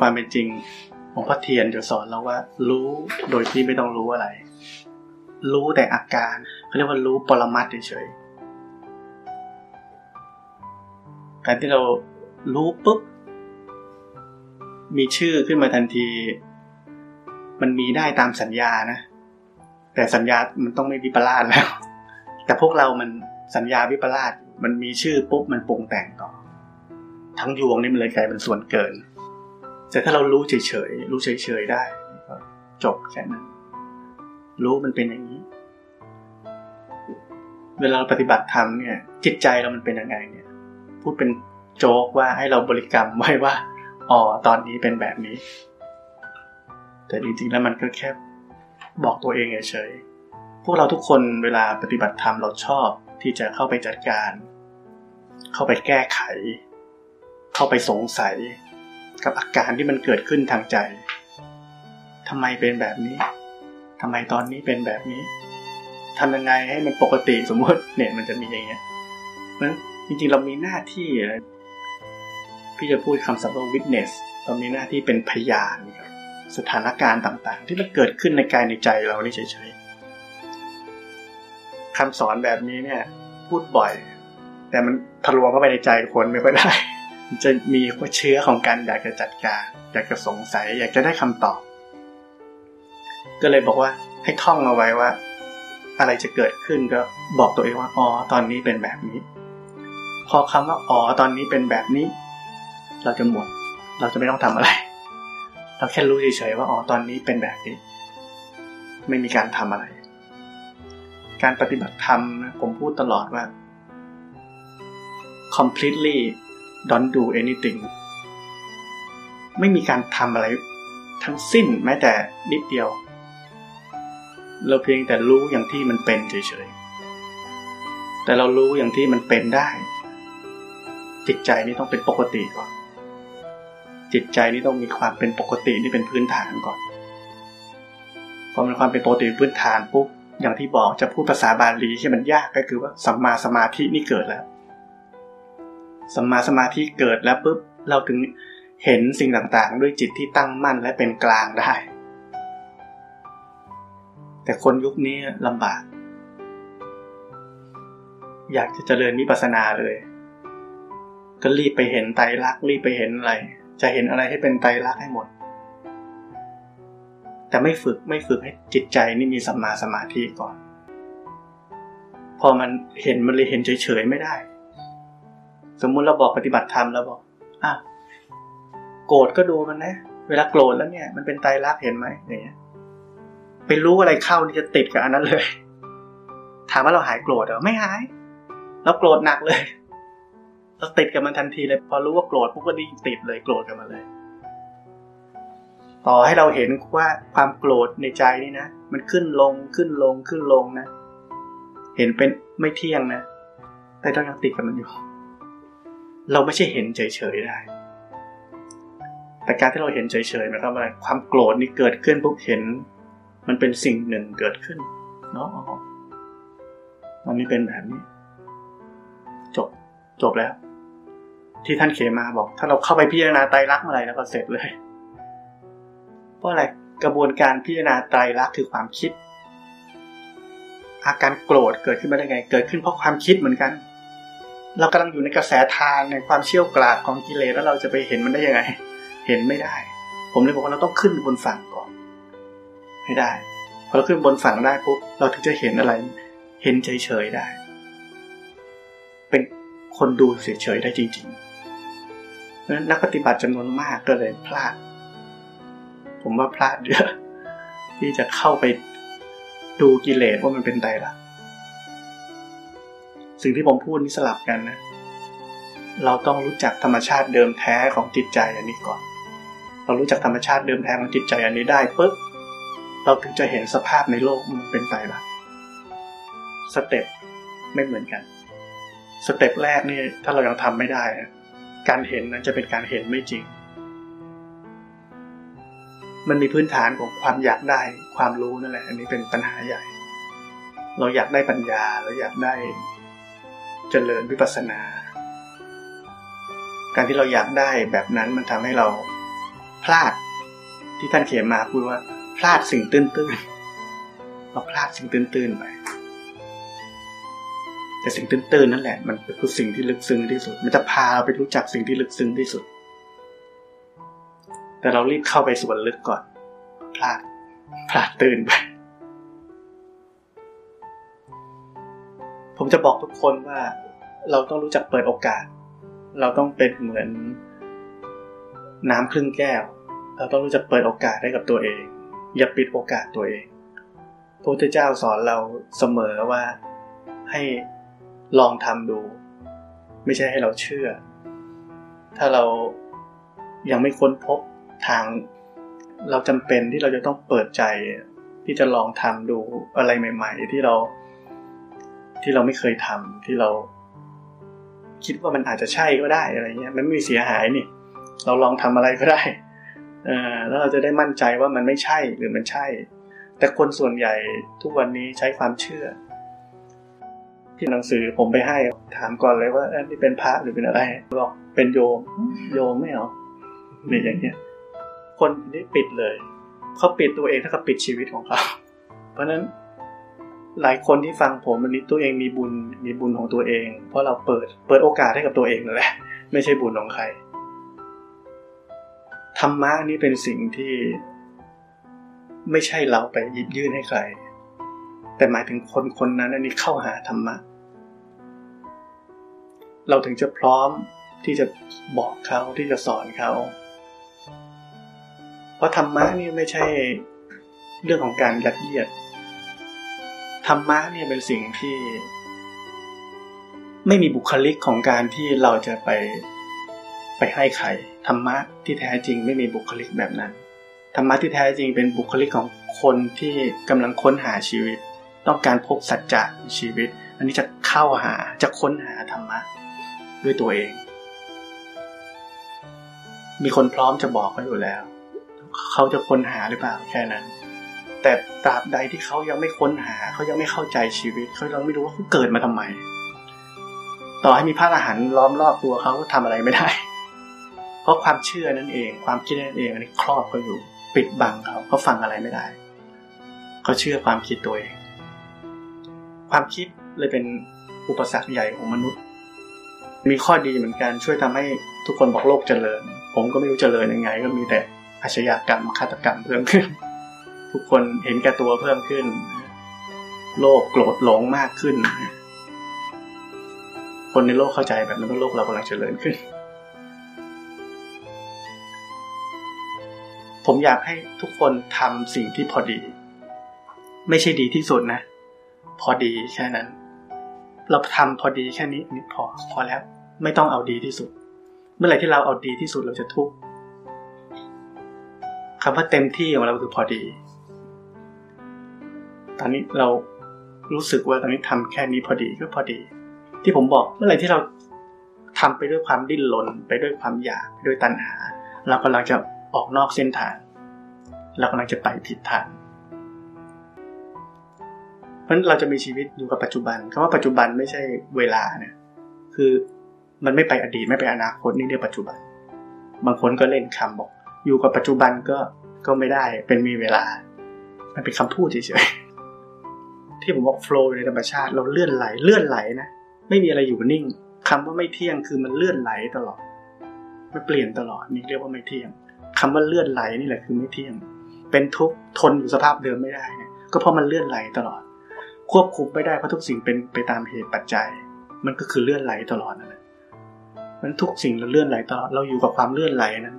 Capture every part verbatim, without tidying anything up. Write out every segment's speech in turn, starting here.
ความเป็นจริงหลวงพ่อเทียนจะสอนเราว่ารู้โดยที่ไม่ต้องรู้อะไรรู้แต่อาการเขาเรียกว่ารู้ปรมัตถ์เฉยๆการที่เรารู้ปุ๊บมีชื่อขึ้นมาทันทีมันมีได้ตามสัญญานะแต่สัญญามันต้องไม่วิปลาสแล้วแต่พวกเรามันสัญญาวิปลาสมันมีชื่อปุ๊บมันปรุงแต่งต่อทั้งยวงนี่มันเลยกลายเป็นส่วนเกินแต่ถ้าเรารู้เฉยๆรู้เฉยๆได้ก็จบแค่นั้นรู้มันเป็นอย่างนี้เวลาเราปฏิบัติธรรมเนี่ยจิตใจเรามันเป็นยังไงเนี่ยพูดเป็นโจ๊กว่าให้เราบริกรรมไว้ว่าอ๋อตอนนี้เป็นแบบนี้แต่จริงๆแล้วมันก็แค่บอกตัวเองเฉยๆพวกเราทุกคนเวลาปฏิบัติธรรมเราชอบที่จะเข้าไปจัดการเข้าไปแก้ไขเข้าไปสงสัยกับอาการที่มันเกิดขึ้นทางใจทำไมเป็นแบบนี้ทำไมตอนนี้เป็นแบบนี้ทำยังไงให้มันปกติสมมติเนี่ยมันจะมีอย่างเงี้ยนั้นจริงๆเรามีหน้าที่พี่จะพูดคำศัพท์ว่า witness เรามีหน้าที่เป็นพยานครับสถานการณ์ต่างๆที่มันเกิดขึ้นในกายในใจเรานี่เฉยๆคำสอนแบบนี้เนี่ยพูดบ่อยแต่มันทะลวงเข้าไปในใจคนไม่ค่อยได้จะมีเชื้อของการอยากจะจัดการอยากจะสงสัยอยากจะได้คำตอบก็เลยบอกว่าให้ท่องเอาไว้ว่าอะไรจะเกิดขึ้นก็บอกตัวเองว่าอ๋อตอนนี้เป็นแบบนี้พอคำว่าอ๋อตอนนี้เป็นแบบนี้เราจะหมดเราจะไม่ต้องทำอะไรเราแค่รู้เฉยๆว่าอ๋อตอนนี้เป็นแบบนี้ไม่มีการทำอะไรการปฏิบัติธรรมนะผมพูดตลอดว่า completely don't do anything ไม่มีการทำอะไรทั้งสิ้นแม้แต่นิดเดียวเราเพียงแต่รู้อย่างที่มันเป็นเฉยๆแต่เรารู้อย่างที่มันเป็นได้จิตใจนี่ต้องเป็นปกติก่อนจิตใจนี่ต้องมีความเป็นปกตินี่เป็นพื้นฐานก่อนพอมันความเป็นปกติพื้นฐานปุ๊บอย่างที่บอกจะพูดภาษาบาลีที่มันยากก็คือว่าสัมมาสมาธินี่เกิดแล้วสัมมาสมาธิเกิดแล้วปุ๊บเราถึงเห็นสิ่งต่างๆด้วยจิตที่ตั้งมั่นและเป็นกลางได้แต่คนยุคนี้ลำบากอยากจะเจริญวิปัสสนาเลยก็รีบไปเห็นไตรลักษณ์รีบไปเห็นอะไรจะเห็นอะไรให้เป็นไตรลักษณ์ให้หมดแต่ไม่ฝึกไม่ฝึกให้จิตใจนี่มีสัมมาสมาธิก่อนพอมันเห็นมันเลยเห็นเฉยๆไม่ได้สมมุติเราบอกปฏิบัติธรรมเราบอกอ่ะโกรธก็ดูมันนะเวลาโกรธแล้วเนี่ยมันเป็นไตรลักษณ์เห็นไหมอย่างเงี้ยไปรู้อะไรเข้านี่จะติดกับอันนั้นเลยถามว่าเราหายโกรธเหรอไม่หายเราโกรธหนักเลยเราติดกับมันทันทีเลยพอรู้ว่าโกรธปุ๊บก็ยิ่งติดเลยโกรธกับมันเลยต่อให้เราเห็นว่าความโกรธในใจนี่นะมันขึ้นลงขึ้นลงขึ้นลงนะเห็นเป็นไม่เที่ยงนะแต่เรายังติดกับมันอยู่เราไม่ใช่เห็นเฉยๆได้แต่การที่เราเห็นเฉยๆนะครับว่าความโกรธนี่เกิดขึ้นปุ๊บเห็นมันเป็นสิ่งหนึ่งเกิดขึ้นเนาะมันไม่เป็นแบบนี้จบจบแล้วที่ท่านเขมาบอกถ้าเราเข้าไปพิจารณาไตรลักษณ์เมื่อไหร่แล้วก็เสร็จเลยเพราะอะไรกระบวนการพิจารณาไตรลักษณ์คือความคิดอาการโกรธเกิดขึ้นมาได้ไงเกิดขึ้นเพราะความคิดเหมือนกันเรากำลังอยู่ในกระแสทานในความเชี่ยวกรากของกิเลสแล้วเราจะไปเห็นมันได้ยังไงเห็นไม่ได้ผมเลยบอกว่าเราต้องขึ้นบนฝั่งก่อนให้ได้พอเราขึ้นบนฝั่งได้ปุ๊บเราถึงจะเห็นอะไรเห็นเฉยๆได้เป็นคนดูเฉยๆได้จริงๆเพราะฉะนั้นนักปฏิบัติจำนวนมากก็เลยพลาดผมว่าพลาดเยอะที่จะเข้าไปดูกิเลสว่ามันเป็นไตรลักษณ์สิ่งที่ผมพูดนี่สลับกันนะเราต้องรู้จักธรรมชาติเดิมแท้ของจิตใจอันนี้ก่อนเรารู้จักธรรมชาติเดิมแท้ของจิตใจอันนี้ได้ปุ๊บเราถึงจะเห็นสภาพในโลกมันเป็นไตรลักษณ์สเต็ปไม่เหมือนกันสเต็ปแรกนี่ถ้าเรายังทำไม่ได้การเห็นนั้นจะเป็นการเห็นไม่จริงมันมีพื้นฐานของความอยากได้ความรู้นั่นแหละอันนี้เป็นปัญหาใหญ่เราอยากได้ปัญญาเราอยากได้เจริญวิปัสสนาการที่เราอยากได้แบบนั้นมันทำให้เรา พลาดที่ท่านเขียนมาพูดว่าพลาดสิ่งตื้นๆเราพลาดสิ่งตื้นๆไปแต่สิ่งตื้นๆนั่นแหละมันคือสิ่งที่ลึกซึ้งที่สุดมันจะพาเราไปรู้จักสิ่งที่ลึกซึ้งที่สุดแต่เรารีบเข้าไปส่วนลึกก่อนพลาดพลาดตื่นไปผมจะบอกทุกคนว่าเราต้องรู้จักเปิดโอกาสเราต้องเป็นเหมือนน้ำครึ่งแก้วเราต้องรู้จักเปิดโอกาสให้กับตัวเองอย่าปิดโอกาสตัวเองพระพุทธเจ้าสอนเราเสมอว่าให้ลองทำดูไม่ใช่ให้เราเชื่อถ้าเรายังไม่ค้นพบทางเราจำเป็นที่เราจะต้องเปิดใจที่จะลองทำดูอะไรใหม่ๆที่เราที่เราไม่เคยทำที่เราคิดว่ามันอาจจะใช่ก็ได้อะไรเงี้ยมันไม่มีเสียหายนี่เราลองทำอะไรก็ได้เออแล้วเราจะได้มั่นใจว่ามันไม่ใช่หรือมันใช่แต่คนส่วนใหญ่ทุกวันนี้ใช้ความเชื่อที่หนังสือผมไปให้ถามก่อนเลยว่านี่เป็นพระหรือเป็นอะไรบอกเป็นโยมโยมไม่เอาเนี่ยอย่างเงี้ยคนนี้ปิดเลยเขาปิดตัวเองเท่ากับปิดชีวิตของเขาเพราะนั้นหลายคนที่ฟังผมวันนี้ตัวเองมีบุญมีบุญของตัวเองเพราะเราเปิดเปิดโอกาสให้กับตัวเองนั่นแหละไม่ใช่บุญของใครธรรมะนี่เป็นสิ่งที่ไม่ใช่เราไปหยิบยื่นให้ใครแต่หมายถึงคนคนนั้นอันนี้เข้าหาธรรมะเราถึงจะพร้อมที่จะบอกเขาที่จะสอนเขาเพราะธรรมะนี่ไม่ใช่เรื่องของการยัดเยียดธรรมะเนี่ยเป็นสิ่งที่ไม่มีบุคลิกของการที่เราจะไปไปให้ใครธรรมะที่แท้จริงไม่มีบุคลิกแบบนั้นธรรมะที่แท้จริงเป็นบุคลิกของคนที่กำลังค้นหาชีวิตต้องการพบสัจจะในชีวิตอันนี้จะเข้าหาจะค้นหาธรรมะด้วยตัวเองมีคนพร้อมจะบอกเขาอยู่แล้วเขาจะค้นหาหรือเปล่าแค่นั้นแต่ตราบใดที่เขายังไม่ค้นหาเขายังไม่เข้าใจชีวิตเขายังไม่รู้ว่าเขาเกิดมาทำไมต่อให้มีพระอรหันต์ล้อมรอบตัวเขาก็ทำอะไรไม่ได้เพราะความเชื่อนั่นเองความคิดนั่นเองอันนี้ครอบเขาอยู่ปิดบังเขาเขาฟังอะไรไม่ได้เขาเชื่อความคิดตัวเองความคิดเลยเป็นอุปสรรคใหญ่ของมนุษย์มีข้อดีเหมือนกันช่วยทำให้ทุกคนบอกโลกเจริญผมก็ไม่รู้เจริญยังไงก็มีแต่อาชญากรรมฆาตกรรมเพิ่มขึ้นทุกคนเห็นแก่ตัวเพิ่มขึ้นโลภโกรธหลงมากขึ้นคนในโลกเข้าใจแบบนั้นโลกเรากำลังเจริญขึ้นผมอยากให้ทุกคนทำสิ่งที่พอดีไม่ใช่ดีที่สุดนะพอดีแค่นั้นเราทำพอดีแค่นี้นี่พอพอแล้วไม่ต้องเอาดีที่สุดเมื่อไหร่ที่เราเอาดีที่สุดเราจะทุกข์คำว่าเต็มที่ของเราคือพอดีตอนนี้เรารู้สึกว่าตอนนี้ทำแค่นี้พอดีก็พอดีที่ผมบอกเมื่อไหร่ที่เราทำไปด้วยความดิ้นรนไปด้วยความอยากด้วยตัณหาเรากำลังจะออกนอกเส้นทางเรากำลังจะไปผิดทางเพราะฉะนั้นเราจะมีชีวิตอยู่กับปัจจุบันคำว่าปัจจุบันไม่ใช่เวลาเนี่ยคือมันไม่ไปอดีตไม่ไปอนาคตนี่เรียกปัจจุบันบางคนก็เล่นคำบอกอยู่กับปัจจุบันก็ก็ไม่ได้เป็นมีเวลามันเป็นคำพูดเฉยๆที่ผมบอกโฟลว์ในธรรมชาติเราเลื่อนไหลเลื่อนไหลนะไม่มีอะไรอยู่นิ่งคำว่าไม่เที่ยงคือมันเลื่อนไหลตลอดมันเปลี่ยนตลอดนี่เรียกว่าไม่เที่ยงคำว่าเลื่อนไหลนี่แหละคือไม่เที่ยงเป็นทุกข์ทนอยู่สภาพเดิมไม่ได้นะก็เพราะมันเลื่อนไหลตลอดควบคุมไม่ได้เพราะทุกสิ่งเป็นไปตามเหตุปัจจัยมันก็คือเลื่อนไหลตลอดนั่นแหละมันทุกสิ่งเราเลื่อนไหลตลอดเราอยู่กับความเลื่อนไหลนั้น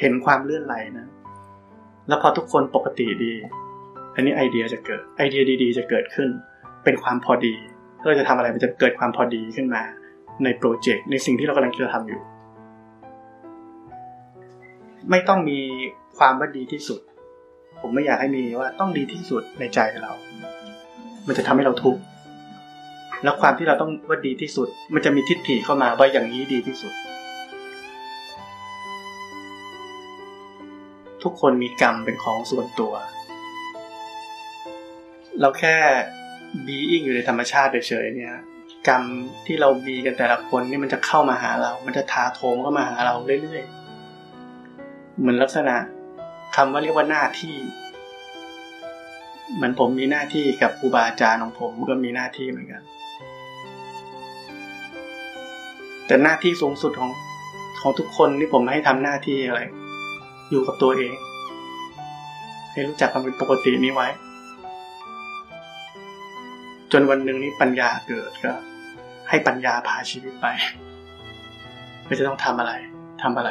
เห็นความเลื่อนไหลนะแล้วพอทุกคนปกติดีอันนี้ไอเดียจะเกิดไอเดียดีๆจะเกิดขึ้นเป็นความพอดีเราจะทำอะไรมันจะเกิดความพอดีขึ้นมาในโปรเจกต์ในสิ่งที่เรากำลังจะทำอยู่ไม่ต้องมีความว่าดีที่สุดผมไม่อยากให้มีว่าต้องดีที่สุดในใจเรามันจะทำให้เราทุกข์แล้วความที่เราต้องว่าดีที่สุดมันจะมีทิฏฐิเข้ามาว่าอย่างนี้ดีที่สุดทุกคนมีกรรมเป็นของส่วนตัวเราแค่ being อยู่ในธรรมชาติเฉยๆเนี่ยกรรมที่เรามีกันแต่ละคนนี่มันจะเข้ามาหาเรามันจะถาโถมเข้ามาหาเราเรื่อย เหมือนลักษณะคำว่าเรียกว่าหน้าที่เหมือนผมมีหน้าที่กับครูบาอาจารย์ของผมก็มีหน้าที่เหมือนกันแต่หน้าที่สูงสุดของของทุกคนที่ผมให้ทำหน้าที่อะไรอยู่กับตัวเองให้รู้จักความเป็นปกตินี้ไว้จนวันหนึ่งนี้ปัญญาเกิดก็ให้ปัญญาพาชีวิตไปไม่จะต้องทำอะไรทำอะไร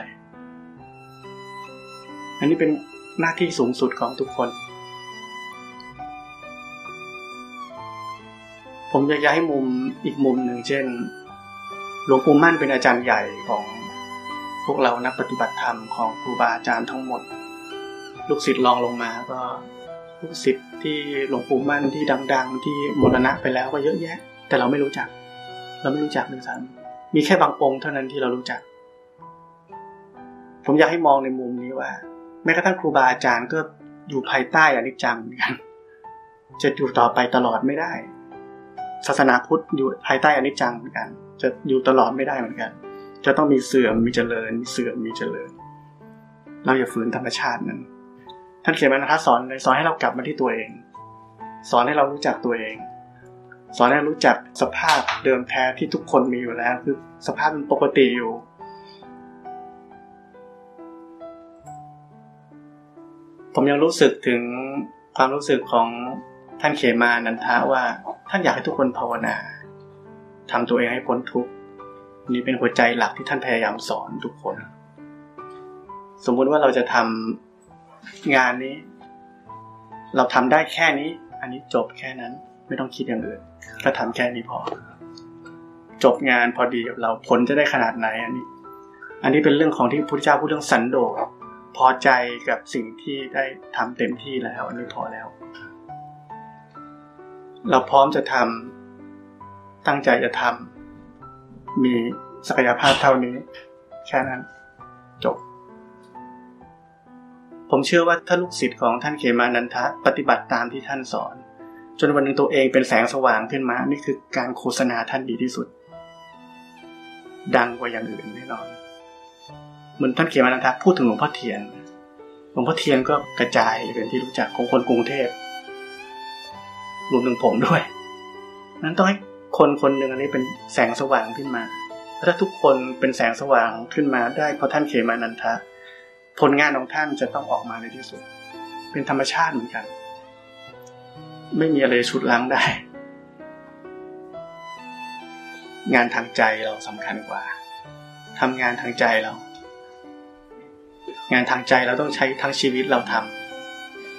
อันนี้เป็นหน้าที่สูงสุดของทุกคนผมจะย้ายมุมอีกมุมหนึ่งเช่นหลวงปู่มั่นเป็นอาจารย์ใหญ่ของพวกเรานักปฏิบัติธรรมของครูบาอาจารย์ทั้งหมดลูกศิษย์รองลงมาก็ลูกศิษย์ที่หลวงปู่มั่นที่ดังๆที่มรณะไปแล้วก็เยอะแยะแต่เราไม่รู้จักเราไม่รู้จักเลยซ้ำมีแค่บางองค์เท่านั้นที่เรารู้จักผมอยากให้มองในมุมนี้ว่าแม้กระทั่งครูบาอาจารย์ก็อยู่ภายใต้อนิจจังเหมือนกันจะอยู่ต่อไปตลอดไม่ได้ศาสนาพุทธอยู่ภายใต้อนิจจังเหมือนกันจะอยู่ตลอดไม่ได้เหมือนกันจะต้องมีเสื่อมมีเจริญมีเสื่อมมีเจริญเราอย่าฝืนธรรมชาตินั้นท่านเขียนมานะคะสอนเลยสอนให้เรากลับมาที่ตัวเองสอนให้เรารู้จักตัวเองสอนให้รู้จักสภาพเดิมแท้ที่ทุกคนมีอยู่แล้วคือสภาพมันปกติอยู่ผมยังรู้สึกถึงความรู้สึกของท่านเขมานันทะว่าท่านอยากให้ทุกคนภาวนาทำตัวเองให้พ้นทุกข์นี่เป็นหัวใจหลักที่ท่านพยายามสอนทุกคนสมมุติว่าเราจะทำงานนี้เราทำได้แค่นี้อันนี้จบแค่นั้นไม่ต้องคิดอย่างอื่นก็ทำแค่นี้พอจบงานพอดีกับเราผลจะได้ขนาดไหนอันนี้อันนี้เป็นเรื่องของที่พระพุทธเจ้าพูดเรื่องสันโดษพอใจกับสิ่งที่ได้ทำเต็มที่แล้วอันนี้พอแล้วเราพร้อมจะทำตั้งใจจะทำมีศักยภาพเท่านี้แค่นั้นจบผมเชื่อว่าถ้าลูกศิษย์ของท่านเขมานันทะปฏิบัติตามที่ท่านสอนจนวันหนึ่งตัวเองเป็นแสงสว่างขึ้นมานี่คือการโฆษณาท่านดีที่สุดดังกว่าอย่างอื่นแน่นอนเหมือนท่านเขมานันทะพูดถึงหลวงพ่อเทียนหลวงพ่อเทียนก็กระจายเป็นที่รู้จักของคนกรุงเทพรวมถึงผมด้วยนั้นต้องให้คนคนหนึ่งอันนี้เป็นแสงสว่างขึ้นมาถ้าทุกคนเป็นแสงสว่างขึ้นมาได้เพราะท่านเขมานันทะผลงานของท่านจะต้องออกมาในที่สุดเป็นธรรมชาติเหมือนกันไม่มีอะไรชุดล้างได้งานทางใจเราสำคัญกว่าทำงานทางใจเรางานทางใจเราต้องใช้ทั้งชีวิตเราท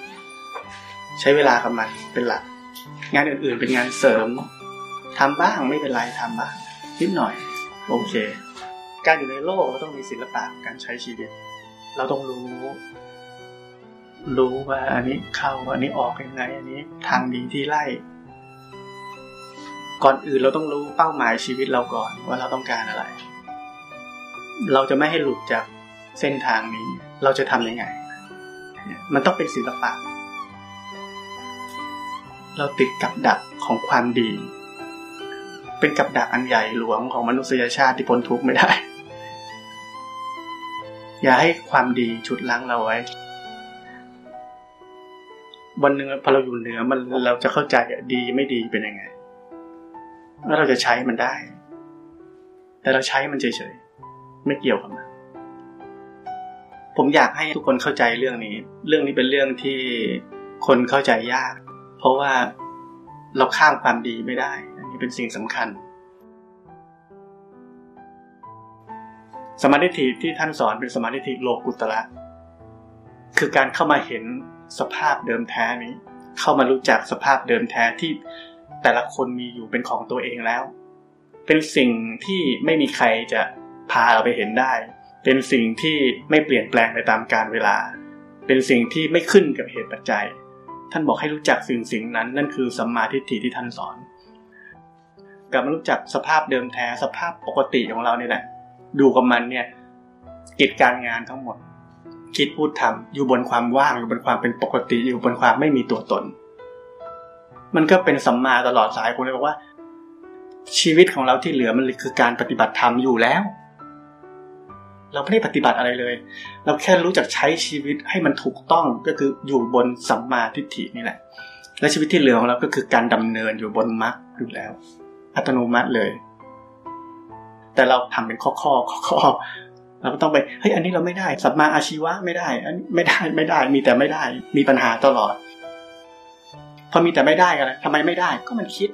ำใช้เวลากับมันเป็นหลักงานอื่นๆเป็นงานเสริมทำบ้างไม่เป็นไรทำบ้างนิดหน่อยโอเคการอยู่ในโลกก็ต้องมีศิลปะการใช้ชีวิตเราต้องรู้รู้ว่าอันนี้เข้าอันนี้ออกยังไงอันนี้ทางดีที่ไล่ก่อนอื่นเราต้องรู้เป้าหมายชีวิตเราก่อนว่าเราต้องการอะไรเราจะไม่ให้หลุดจากเส้นทางนี้เราจะทำยังไงมันต้องเป็นศิลปะเราติดกับดักของความดีเป็นกับดักอันใหญ่หลวงของมนุษยชาติที่พ้นทุกข์ไม่ได้อย่าให้ความดีฉุดลั้งเราไว้วันหนึ่งพอเราอยู่เหนือมันเราจะเข้าใจดีไม่ดีเป็นยังไงแล้วเราจะใช้มันได้แต่เราใช้มันเฉยๆไม่เกี่ยวกับมันผมอยากให้ทุกคนเข้าใจเรื่องนี้เรื่องนี้เป็นเรื่องที่คนเข้าใจยากเพราะว่าเราข้ามความดีไม่ได้อันนี้เป็นสิ่งสำคัญสมาธิที่ท่านสอนเป็นสมาธิโลกุตระคือการเข้ามาเห็นสภาพเดิมแท้นี้เข้ามารู้จักสภาพเดิมแท้ที่แต่ละคนมีอยู่เป็นของตัวเองแล้วเป็นสิ่งที่ไม่มีใครจะพาเราไปเห็นได้เป็นสิ่งที่ไม่เปลี่ยนแปลงไปตามกาลเวลาเป็นสิ่งที่ไม่ขึ้นกับเหตุปัจจัยท่านบอกให้รู้จักสิ่งสิ่งนั้นนั่นคือสัมมาทิฏฐิที่ท่านสอนกลับมารู้จักสภาพเดิมแท้สภาพปกติของเราเนี่ยแหละดูกับมันเนี่ยกิจการงานทั้งหมดคิดพูดทำอยู่บนความว่างอยู่บนความเป็นปกติอยู่บนความไม่มีตัวตนมันก็เป็นสัมมาตลอดสายคนเลยบอกว่าชีวิตของเราที่เหลือมันคือการปฏิบัติธรรมอยู่แล้ว เราไม่ได้ปฏิบัติอะไรเลยเราแค่รู้จักใช้ชีวิตให้มันถูกต้องก็คืออยู่บนสัมมาทิฏฐินี่แหละและชีวิตที่เหลือของเราก็คือการดำเนินอยู่บนมรรคอยู่แล้วอัตโนมัติเลยแต่เราทำเป็นข้อข้อข้อเราก็ต้องไปเฮ้ยอันนี้เราไม่ได้สัมมาอาชีวะไม่ได้อันไม่ได้ไม่ได้มีแต่ไม่ได้มีปัญหาตลอดพอมีแต่ไม่ได้กันทำไมไม่ได้ก็มันคิด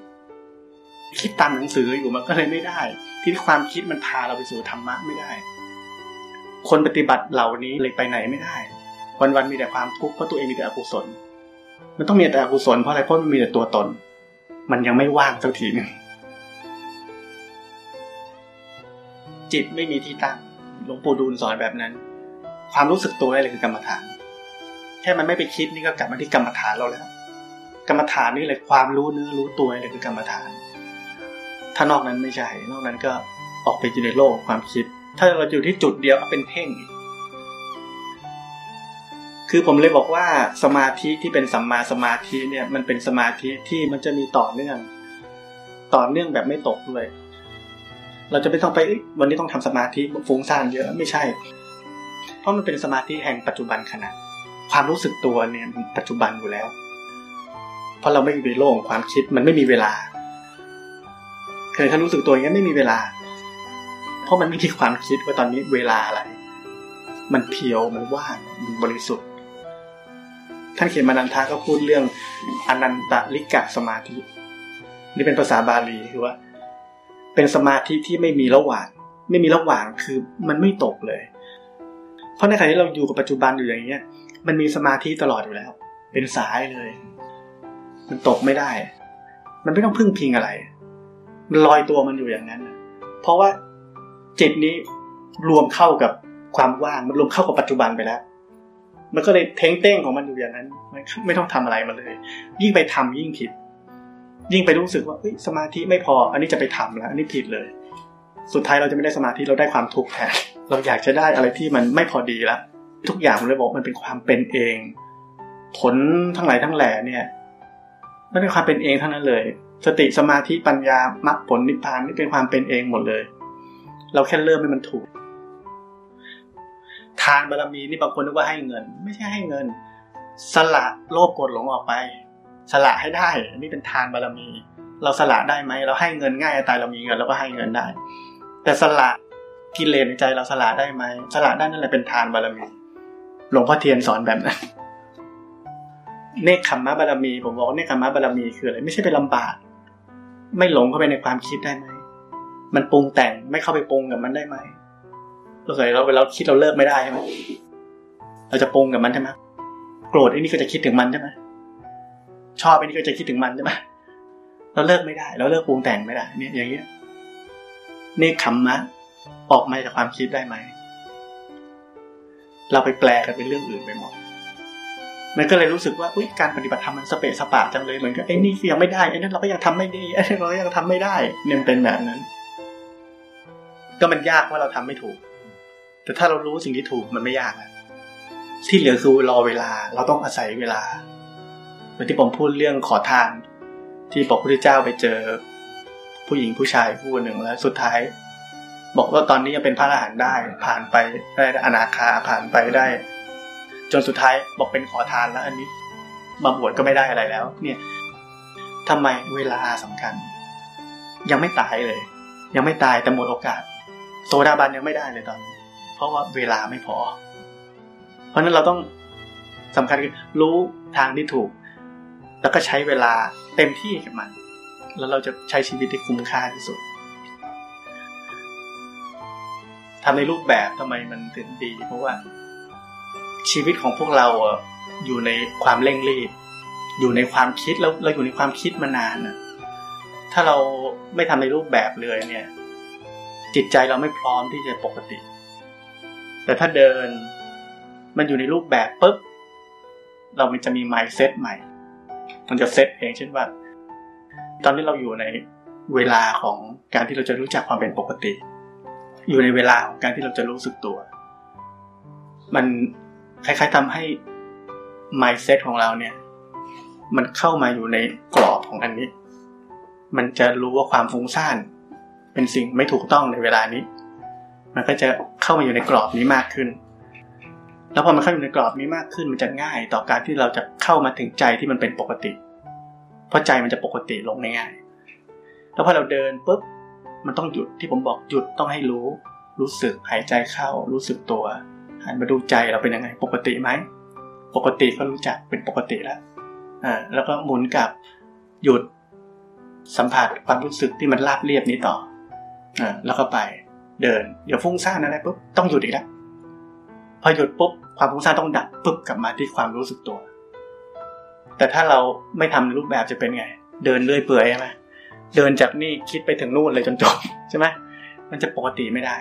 คิดตามหนังสืออยู่มันก็เลยไม่ได้ที่ความคิดมันพาเราไปสู่ธรรมะไม่ได้คนปฏิบัติเหล่านี้เลยไปไหนไม่ได้วันๆมีแต่ความทุกข์เพราะตัวเองมีแต่อกุศลมันต้องมีแต่อกุศลเพราะอะไรเพราะมันมีแต่ตัวตนมันยังไม่ว่างสักทีนึงจิตไม่มีที่ตั้งหลวงปู่ดูลสอนแบบนั้นความรู้สึกตัวนี่แหละคือกรรมฐานแค่มันไม่ไปคิดนี่ก็กลับมาที่กรรมฐานเราแล้วกรรมฐานนี่แหละความรู้เนื้อรู้ตัวนี่แหละคือกรรมฐานถ้านอกนั้นไม่ใช่นอกนั้นก็ออกไปอยู่ในโลกความคิดถ้าเราอยู่ที่จุดเดียวเป็นเพ่งคือผมเลยบอกว่าสมาธิที่เป็นสัมมาสมาธิเนี่ยมันเป็นสมาธิที่มันจะมีต่อเนื่องต่อเนื่องแบบไม่ตกเลยเราจะไม่ต้องไปวันนี้ต้องทำสมาธิฟุ้งซ่านเยอะไม่ใช่เพราะมันเป็นสมาธิแห่งปัจจุบันขณะความรู้สึกตัวเนี่ยปัจจุบันอยู่แล้วเพราะเราไม่อยู่ในโลกของความคิดมันไม่มีเวลาเคยถ้ารู้สึกตัวอย่างนี้ไม่มีเวลาเพราะมันไม่มีความคิดว่าตอนนี้เวลาอะไรมันเพียวมันว่างมันบริสุทธิ์ท่านเขมานันทะก็พูดเรื่องอนันตลิกะสมาธินี่เป็นภาษาบาลีคือว่าเป็นสมาธิที่ไม่มีระหว่างไม่มีระหว่างคือมันไม่ตกเลยเพราะในขณะที่เราอยู่กับปัจจุบันอยู่อย่างเงี้ยมันมีสมาธิตลอดอยู่แล้วเป็นสายเลยมันตกไม่ได้มันไม่ต้องพึ่งพิงอะไรมันลอยตัวมันอยู่อย่างนั้นเพราะว่าจิตนี้รวมเข้ากับความว่างมันรวมเข้ากับปัจจุบันไปแล้วมันก็เลยเท้งเต้งของมันอยู่อย่างนั้นมันไม่ต้องทำอะไรมันเลยยิ่งไปทำยิ่งผิดยิ่งไปรู้สึกว่าเฮ้ยสมาธิไม่พออันนี้จะไปทำแล้วอันนี้ผิดเลยสุดท้ายเราจะไม่ได้สมาธิเราได้ความทุกข์แทนเราอยากจะได้อะไรที่มันไม่พอดีละทุกอย่างผมเลยบอกมันเป็นความเป็นเองผลทั้งหลายทั้งแหล่เนี่ยมันเป็นความเป็นเองทั้งนั้นเลยสติสมาธิปัญญามรรคผลนิพพานนี่เป็นความเป็นเองหมดเลยเราแค่เริ่มให้มันถูกทานบารมีนี่บางคนนึกว่าให้เงินไม่ใช่ให้เงินสละโลภโกรธหลงออกไปสละให้ได้นี่เป็นทานบารมีเราสละได้ไหมเราให้เงินง่ายตายเรามีเงินเราก็ให้เงินได้แต่สละกิเลสในใจเราสละได้ไหมสละได้นั่นแหละเป็นทานบารมีหลวงพ่อเทียนสอนแบบนั้นเนกขัมมะบารมีผมบอกว่าเนกขัมมะบารมีคืออะไรไม่ใช่ไปลำบากไม่หลงเข้าไปในความคิดได้ไหมมันปรุงแต่งไม่เข้าไปปรุงกับมันได้ไหมเราเคยเราเวลาคิดเราเลิกไม่ได้ใช่ไหมเราจะปรุงกับมันใช่ไหมโกรธไอ้นี่ก็จะคิดถึงมันใช่ไหมชอบไอ้นี่ก็จะคิดถึงมันใช่ไหมเราเลิกไม่ได้เราเลิกปรุงแต่งไม่ได้เนี่ยอย่างเงี้ยเนกขัมมะออกมาจากความคิดได้ไหมเราไปแปลกันเป็นเรื่องอื่นไปหมดมันก็เลยรู้สึกว่าอุ๊ยการปฏิบัติธรรมมันสเปะสปะจังเลยเหมือนกับไอ้นี่ยังไม่ได้ไอ้นั่นเราก็ยังทำไม่ดีไอ้นั่นเรายังทำไม่ได้เนี่ยเป็นแบบนั้นก็มันยากว่าเราทำไม่ถูกแต่ถ้าเรารู้สิ่งที่ถูกมันไม่ยากนะที่เหลือคือรอเวลาเราต้องอาศัยเวลาเหมือนที่ผมพูดเรื่องขอทานที่บอกพระพุทธเจ้าไปเจอผู้หญิงผู้ชายคู่หนึ่งแล้วสุดท้ายบอกว่าตอนนี้ยังเป็นพระอรหันต์ได้ผ่านไปได้อนาคาผ่านไปได้จนสุดท้ายบอกเป็นขอทานแล้วอันนี้มาบวชก็ไม่ได้อะไรแล้วเนี่ยทำไมเวลาสำคัญยังไม่ตายเลยยังไม่ตายแต่หมดโอกาสโสดาบันยังไม่ได้เลยตอนนี้เพราะว่าเวลาไม่พอเพราะนั้นเราต้องสำคัญคือรู้ทางที่ถูกแล้วก็ใช้เวลาเต็มที่กับมันแล้วเราจะใช้ชีวิตที่คุ้มค่าที่สุดทำในรูปแบบทำไมมันถึงดีเพราะว่าชีวิตของพวกเราอยู่ในความเร่งรีบอยู่ในความคิดแล้วเราอยู่ในความคิดมานานนะถ้าเราไม่ทำในรูปแบบเลยเนี่ยจิตใจเราไม่พร้อมที่จะปกติแต่ถ้าเดินมันอยู่ในรูปแบบปุ๊บเรามันจะมี mindset ใหม่มันจะเซตเองเช่นว่าตอนนี้เราอยู่ในเวลาของการที่เราจะรู้จักความเป็นปกติอยู่ในเวลาของการที่เราจะรู้สึกตัวมันคล้ายๆทำให้ mindset ของเราเนี่ยมันเข้ามาอยู่ในกรอบของอันนี้มันจะรู้ว่าความฟุ้งซ่านเป็นสิ่งไม่ถูกต้องในเวลานี้มันก็จะ เข้ามาอยู่ในกรอบนี้มากขึ้นแล้วพอมันเข้าอยู่ในกรอบนี้มากขึ้นมันจะง่ายต่อการที่เราจะเข้ามาถึงใจที่มันเป็นปกติเพราะใจมันจะปกติลงง่ายแล้วพอเราเดินปุ๊บมันต้องหยุดที่ผมบอกหยุดต้องให้รู้รู้สึกหายใจเข้ารู้สึกตัวหันมาดูใจเราเป็นยังไงปกติไหมปกติก็รู้จักเป็นปกติแล้วอ่าแล้วก็หมุนกลับหยุดสัมผัสความรู้สึกที่มันราบเรียบนี้ต่ออ่าแล้วก็ไปเดินเดี๋ยวฟุ้งซ่านอะไรปุ๊บต้องหยุดอีกแล้วพอหยุดปุ๊บความฟุ้งซ่านต้องดับปุ๊บกลับมาที่ความรู้สึกตัวแต่ถ้าเราไม่ทำรูปแบบจะเป็นไงเดินเรื่อยเปื่อยใช่ไหมเดินจากนี่คิดไปถึงนู่นเลยจนจบใช่ไหมมันจะปกติไม่ได้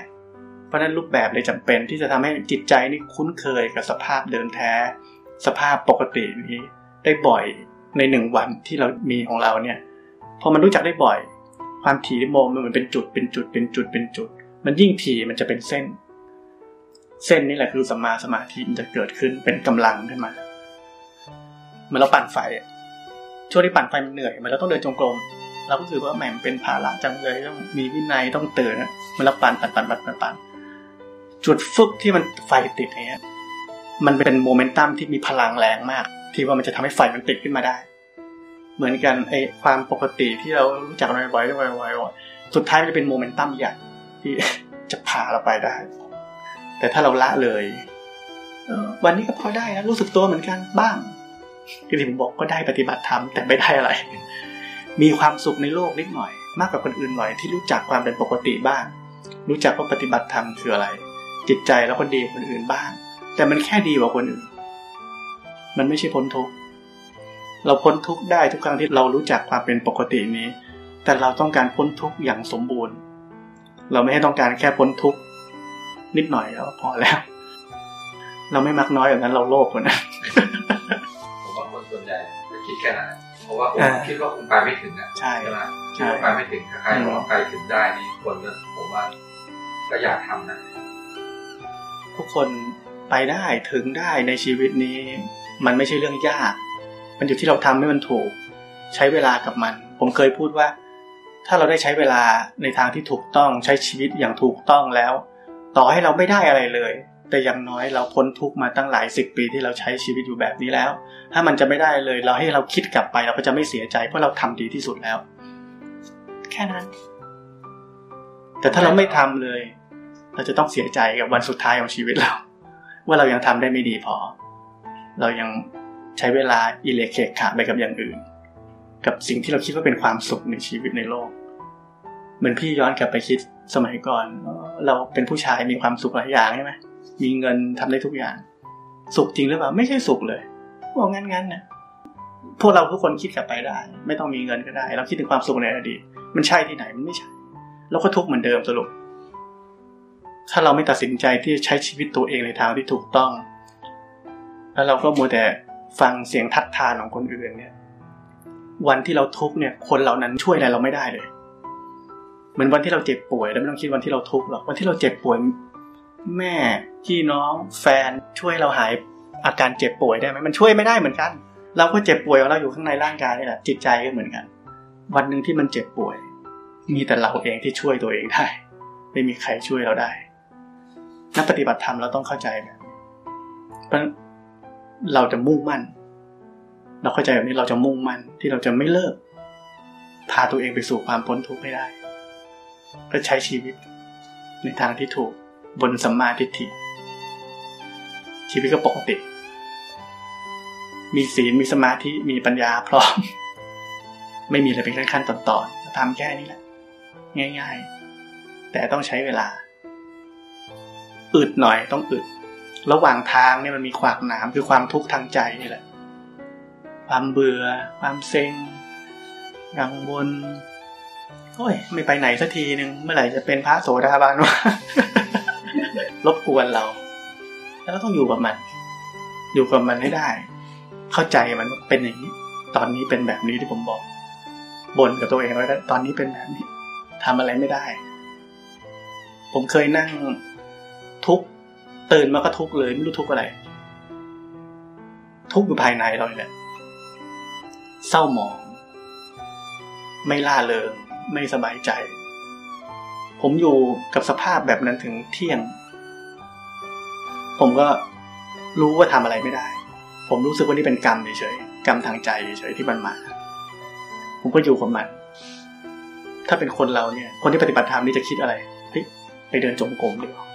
เพราะนั้นรูปแบบเลยจำเป็นที่จะทำให้จิตใจนี่คุ้นเคยกับสภาพเดินแท้สภาพปกตินี้ได้บ่อยในหนึ่งวันที่เรามีของเราเนี่ยพอมันรู้จักได้บ่อยความถี่ที่มองมันเหมือนเป็นจุดเป็นจุดเป็นจุดเป็นจุดมันยิ่งถี่มันจะเป็นเส้นเส้นนี่แหละคือสัมมาสมาธิมันจะเกิดขึ้นเป็นกำลังขึ้นมาเหมือนเราปั่นไฟช่วงที่ปั่นไฟมันเหนื่อยมันเราต้องเดินจงกรมเราก็รู้สึกว่าแหม่มเป็นภาระจังเลยต้องมีวินัยต้องเตือนนะมันเราปั่นปั่นปั่นปั่นปั่นจุดฟึกที่มันไฟติดเนี้ยมันเป็นโมเมนตัมที่มีพลังแรงมากที่ว่ามันจะทำให้ไฟมันติดขึ้นมาได้เหมือนกันไอ้ความปกติที่เรารู้จักบ่อยๆบ่อยๆสุดท้ายมันจะเป็นโมเมนตัมใหญ่ที่จะพาเราไปได้แต่ถ้าเราละเลยเออวันนี้ก็พอได้นะรู้สึกตัวเหมือนกันบ้างที่ผมบอกก็ได้ปฏิบัติธรรมแต่ไม่ได้อะไรมีความสุขในโลกนิดหน่อยมากกว่าคนอื่นหน่อยที่รู้จักความเป็นปกติบ้างรู้จักว่าปฏิบัติธรรมคืออะไรจิตใจแล้วก็ดีกว่าคนอื่นบ้างแต่มันแค่ดีกว่าคนอื่นมันไม่ใช่พ้นทุกข์เราพ้นทุกข์ได้ทุกครั้งที่เรารู้จักความเป็นปกตินี้แต่เราต้องการพ้นทุกข์อย่างสมบูรณ์เราไม่ให้ต้องการแค่พ้นทุกข์นิดหน่อยแล้วพอแล้วเราไม่มักน้อยอย่างนั้นเราโลภกว่านะผมว่าคนส่วนใหญ่จะคิดแค่นั้นเพราะว่าผมคิดว่าผมไปไม่ถึงนะใช่ไหมคิดว่าไปไม่ถึงถ้าใครบอกว่าไปถึงได้นี่คนก็ผมว่าก็อยากทำนะทุกคนไปได้ถึงได้ในชีวิตนี้มันไม่ใช่เรื่องยากมันอยู่ที่เราทำให้มันถูกใช้เวลากับมันผมเคยพูดว่าถ้าเราได้ใช้เวลาในทางที่ถูกต้องใช้ชีวิตอย่างถูกต้องแล้วต่อให้เราไม่ได้อะไรเลยแต่อย่างน้อยเราพ้นทุกข์มาตั้งหลายสิบปีที่เราใช้ชีวิตอยู่แบบนี้แล้วถ้ามันจะไม่ได้เลยเราให้เราคิดกลับไปเราก็จะไม่เสียใจเพราะเราทำดีที่สุดแล้วแค่นั้นแต่ถ้าเราไม่ทำเลยเราจะต้องเสียใจกับวันสุดท้ายของชีวิตเราว่าเรายังทำได้ไม่ดีพอเรายังใช้เวลาอิเลเคขาไปกับอย่างอื่นกับสิ่งที่เราคิดว่าเป็นความสุขในชีวิตในโลกเหมือนพี่ย้อนกลับไปคิดสมัยก่อนเราเป็นผู้ชายมีความสุขหลายอย่างใช่ไหมมีเงินทำได้ทุกอย่างสุขจริงหรือเปล่าไม่ใช่สุขเลยพวกงั้นงั้นนะพวกเราทุกคนคิดกลับไปได้ไม่ต้องมีเงินก็ได้เราคิดถึงความสุขในอดีตมันใช่ที่ไหนมันไม่ใช่เราก็ทุกข์เหมือนเดิมสรุปถ้าเราไม่ตัดสินใจที่ใช้ชีวิตตัวเองในทางที่ถูกต้องแล้วเราก็มัวแต่ฟังเสียงทัดทานของคนอื่นเนี่ยวันที่เราทุกข์เนี่ยคนเหล่านั้นช่วยอะไรเราไม่ได้เลยเหมือนวันที่เราเจ็บป่วยแล้วไม่ต้องคิดวันที่เราทุกข์หรอกวันที่เราเจ็บป่วยแม่พี่น้องแฟนช่วยเราหายอาการเจ็บป่วยได้ไหมมันช่วยไม่ได้เหมือนกันเราก็เจ็บป่วยของเราอยู่ข้างในร่างกายนี่แหละจิตใจก็เหมือนกันวันนึงที่มันเจ็บป่วยมีแต่เราเองที่ช่วยตัวเองได้ไม่มีใครช่วยเราได้นักปฏิบัติธรรมเราต้องเข้าใจแบบเพราะเราจะมุ่งมั่นเราเข้าใจแบบนี้เราจะมุ่งมั่นที่เราจะไม่เลิกพาตัวเองไปสู่ความพ้นทุกข์ให้ได้ก็ใช้ชีวิตในทางที่ถูกบนสัมมาทิฏฐิชีวิตก็ปกติมีศีลมีสมาธิมีปัญญาพร้อมไม่มีอะไรเป็นขั้นๆตอนๆทำแค่นี้แหละง่ายๆแต่ต้องใช้เวลาอึดหน่อยต้องอึดระหว่างทางเนี่ยมันมีขวากหนามคือความทุกข์ทางใจนี่แหละความเบื่อความเซ็งกังวลโอ้ยไม่ไปไหนสักทีนึงเมื่อไหร่จะเป็นพระโสดาบันวะ รบกวนเราแล้วเราต้องอยู่กับมันอยู่กับมันให้ได้เข้าใจมันว่าเป็นอย่างนี้ตอนนี้เป็นแบบนี้ที่ผมบอกบ่นกับตัวเองว่าตอนนี้เป็นแบบนี้ทำอะไรไม่ได้ผมเคยนั่งทุกข์ตื่นมาก็ทุกข์เลยไม่รู้ทุกข์อะไรทุกข์อยู่ภายในเราเลยแหละเศร้าหมองไม่ล่าเริงไม่สบายใจผมอยู่กับสภาพแบบนั้นถึงเที่ยง ผมก็รู้ว่าทำอะไรไม่ได้ผมรู้สึกว่านี่เป็นกรรมเฉยๆกรรมทางใจเฉยๆที่มันมาผมก็อยู่กับมันถ้าเป็นคนเราเนี่ยคนที่ปฏิบัติธรรมนี่จะคิดอะไรเฮ้ยไปเดินจงกรมดีกว่า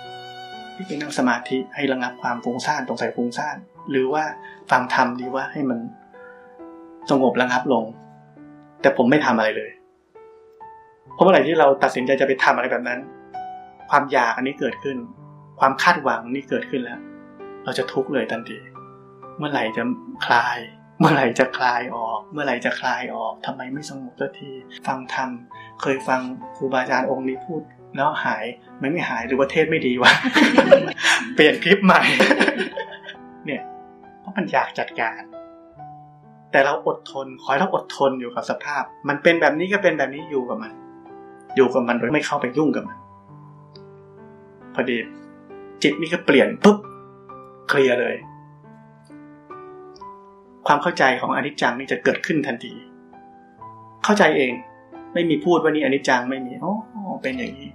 ไปนั่งสมาธิให้ระงับความฟุ้งซ่านตรงสายฟุ้งซ่านหรือว่าฟังธรรมดีว่าให้มันสงบระงับลงแต่ผมไม่ทำอะไรเลยเพราะเมื่อไหร่ที่เราตัดสินใจจะไปทำอะไรแบบนั้นความอยากอันนี้เกิดขึ้นความคาดหวังนี่เกิดขึ้นแล้วเราจะทุกข์เลยทันทีเมื่อไหร่จะคลายเมื่อไหร่จะคลายออกเมื่อไหร่จะคลายออกทำไมไม่สงบสักทีฟังธรรมเคยฟังครูบาอาจารย์องค์นี้พูดแล้วหายมันไม่หายหรือว่าเทศไม่ดีวะ เปลี่ยนคลิปใหม่ เนี่ยเพราะมันอยากจัดการแต่เราอดทนคอยเราอดทนอยู่กับสภาพมันเป็นแบบนี้ก็เป็นแบบนี้อยู่กับมันอยู่กับมันโดยไม่เข้าไปยุ่งกับมันพอดีจิตนี่ก็เปลี่ยนปุ๊บเคลียร์เลยความเข้าใจของอนิจจังนี่จะเกิดขึ้นทันทีเข้าใจเองไม่มีพูดว่านี่อนิจจังไม่มีอ๋อเป็นอย่างนี้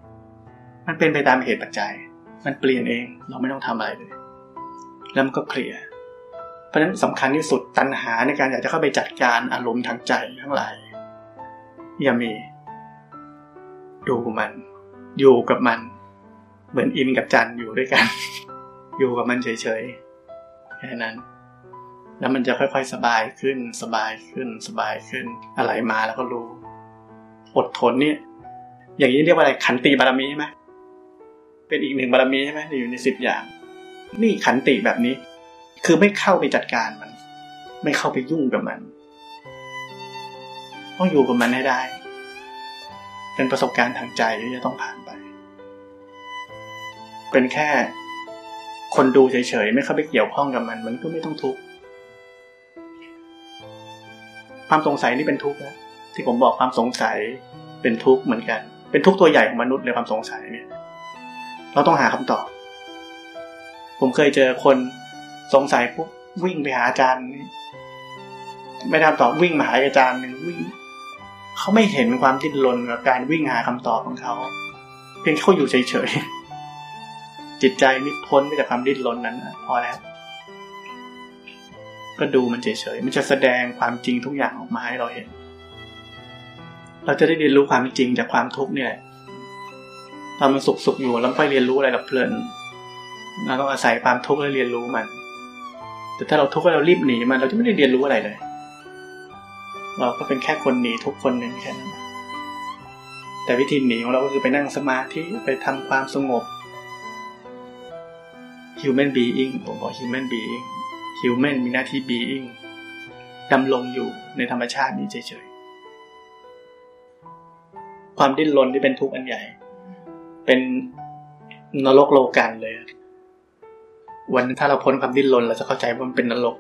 มันเป็นไปตามเหตุปัจจัยมันเปลี่ยนเองเราไม่ต้องทำอะไรเลยแล้วมันก็เคลียร์เพราะฉะนั้นสำคัญที่สุดตัณหาในการอยากจะเข้าไปจัดการอารมณ์ทางใจทั้งหลายอย่ามีดูมันอยู่กับมันเหมือนอินกับจันอยู่ด้วยกัน อยู่กับมันเฉยๆแค่นั้นแล้วมันจะค่อยๆสบายขึ้นสบายขึ้นสบายขึ้นอะไรมาแล้วก็รู้อดทนนี่อย่างนี้เรียกว่าอะไรขันติบารมีใช่ไหมเป็นอีกหนึ่งบารมีใช่ไหมอยู่ในสิบอย่างนี่ขันติแบบนี้คือไม่เข้าไปจัดการมันไม่เข้าไปยุ่งกับมันต้องอยู่กับมันให้ได้เป็นประสบการณ์ทางใจที่จะต้องผ่านไปเป็นแค่คนดูเฉยๆไม่เข้าไปเกี่ยวข้องกับมันมันก็ไม่ต้องทุกข์ความสงสัยนี่เป็นทุกข์นะที่ผมบอกความสงสัยเป็นทุกข์เหมือนกันเป็นทุกข์ตัวใหญ่ของมนุษย์เลยความสงสัยเนี่ยเราต้องหาคำตอบผมเคยเจอคนสงสัยปุ๊บวิ่งไปหาอาจารย์ไม่ได้คำตอบวิ่งมาหาอาจารย์หนึ่งวิ่งเขาไม่เห็นความดิ้นรนกับการวิ่งหาคำตอบของเขาเพียงเขาอยู่เฉยๆจิตใจนิพพานไปจากความดิ้นรนนั้นพอแล้วก็ดูมันเฉยๆมันจะแสดงความจริงทุกอย่างออกมาให้เราเห็นเราจะได้เรียนรู้ความจริงจากความทุกข์เนี่ยตอนมันสุขๆอยู่แล้วค่อยเรียนรู้อะไรกับเพลินเราต้องอาศัยความทุกข์แล้วเรียนรู้มันแต่ถ้าเราทุกข์แล้วเรารีบหนีมันเราจะไม่ได้เรียนรู้อะไรเลยเราก็เป็นแค่คนหนีทุกคนหนึ่งแค่นั้นแต่วิธีหนีของเราก็คือไปนั่งสมาธิไปทำความสงบ human being ผมบอก human being human มีหน้าที่ being ดำรงอยู่ในธรรมชาตินี้เฉยๆความดิ้นรนที่เป็นทุกข์อันใหญ่เป็นนรกโลกันเลยวันถ้าเราพ้นความดิ้นรนเราจะเข้าใจว่ามันเป็นนรก